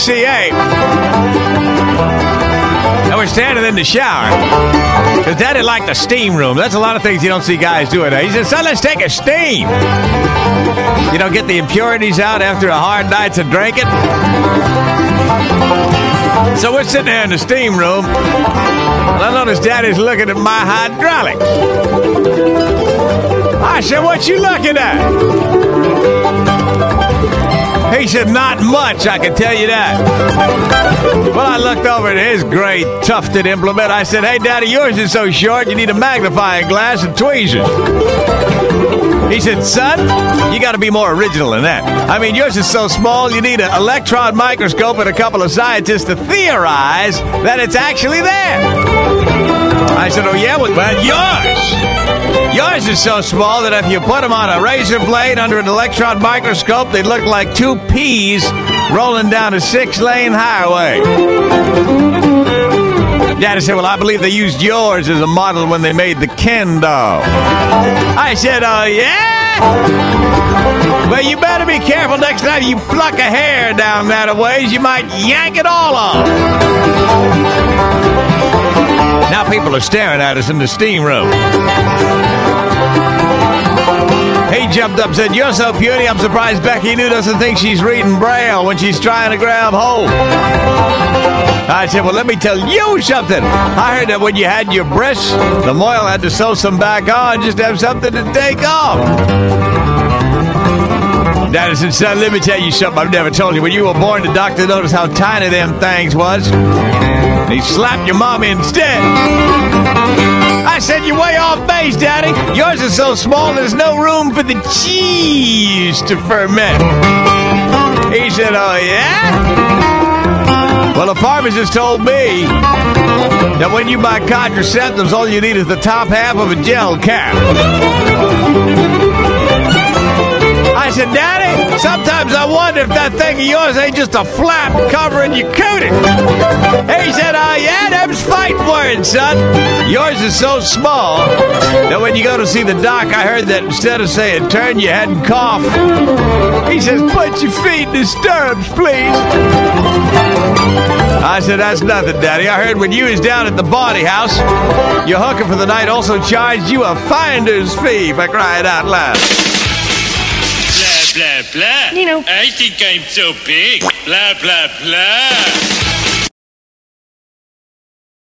YMCA. And we're standing in the shower. Because Daddy liked the steam room. That's a lot of things you don't see guys doing. He said, son, let's take a steam. You know, get the impurities out after a hard night's of drinking. So we're sitting there in the steam room. And I noticed Daddy's looking at my hydraulics. I said, what you looking at? He said, not much, I can tell you that. Well, I looked over at his great tufted implement. I said, hey, Daddy, yours is so short, you need a magnifying glass and tweezers. He said, son, you got to be more original than that. I mean, yours is so small, you need an electron microscope and a couple of scientists to theorize that it's actually there. I said, oh, yeah, well, yours is so small that if you put them on a razor blade under an electron microscope, they look like two peas rolling down a six-lane highway. Daddy said, well, I believe they used yours as a model when they made the Ken doll. I said, oh, yeah? Well, you better be careful next time you pluck a hair down that ways. You might yank it all off. Now people are staring at us in the steam room. He jumped up and said, you're so beauty, I'm surprised Becky New doesn't think she's reading Braille when she's trying to grab hold. I said, well, let me tell you something. I heard that when you had your breasts, the moil had to sew some back on just to have something to take off. Daddy said, son, let me tell you something I've never told you. When you were born, the doctor noticed how tiny them things was. He slapped your mommy instead. I said, you're way off base, Daddy. Yours is so small, there's no room for the cheese to ferment. He said, oh, yeah? Well, a pharmacist told me that when you buy contraceptives, all you need is the top half of a gel cap. I said, Daddy, sometimes I wonder if that thing of yours ain't just a flap covering your cootie. He said, oh, yeah, them's fight words, son. Yours is so small that when you go to see the doc, I heard that instead of saying turn your head and cough, he says, put your feet in the stirrups, please. I said, that's nothing, Daddy. I heard when you was down at the body house, your hooker for the night also charged you a finder's fee for crying out loud. Blah, blah, blah. You know. I think I'm so big. Blah, blah, blah.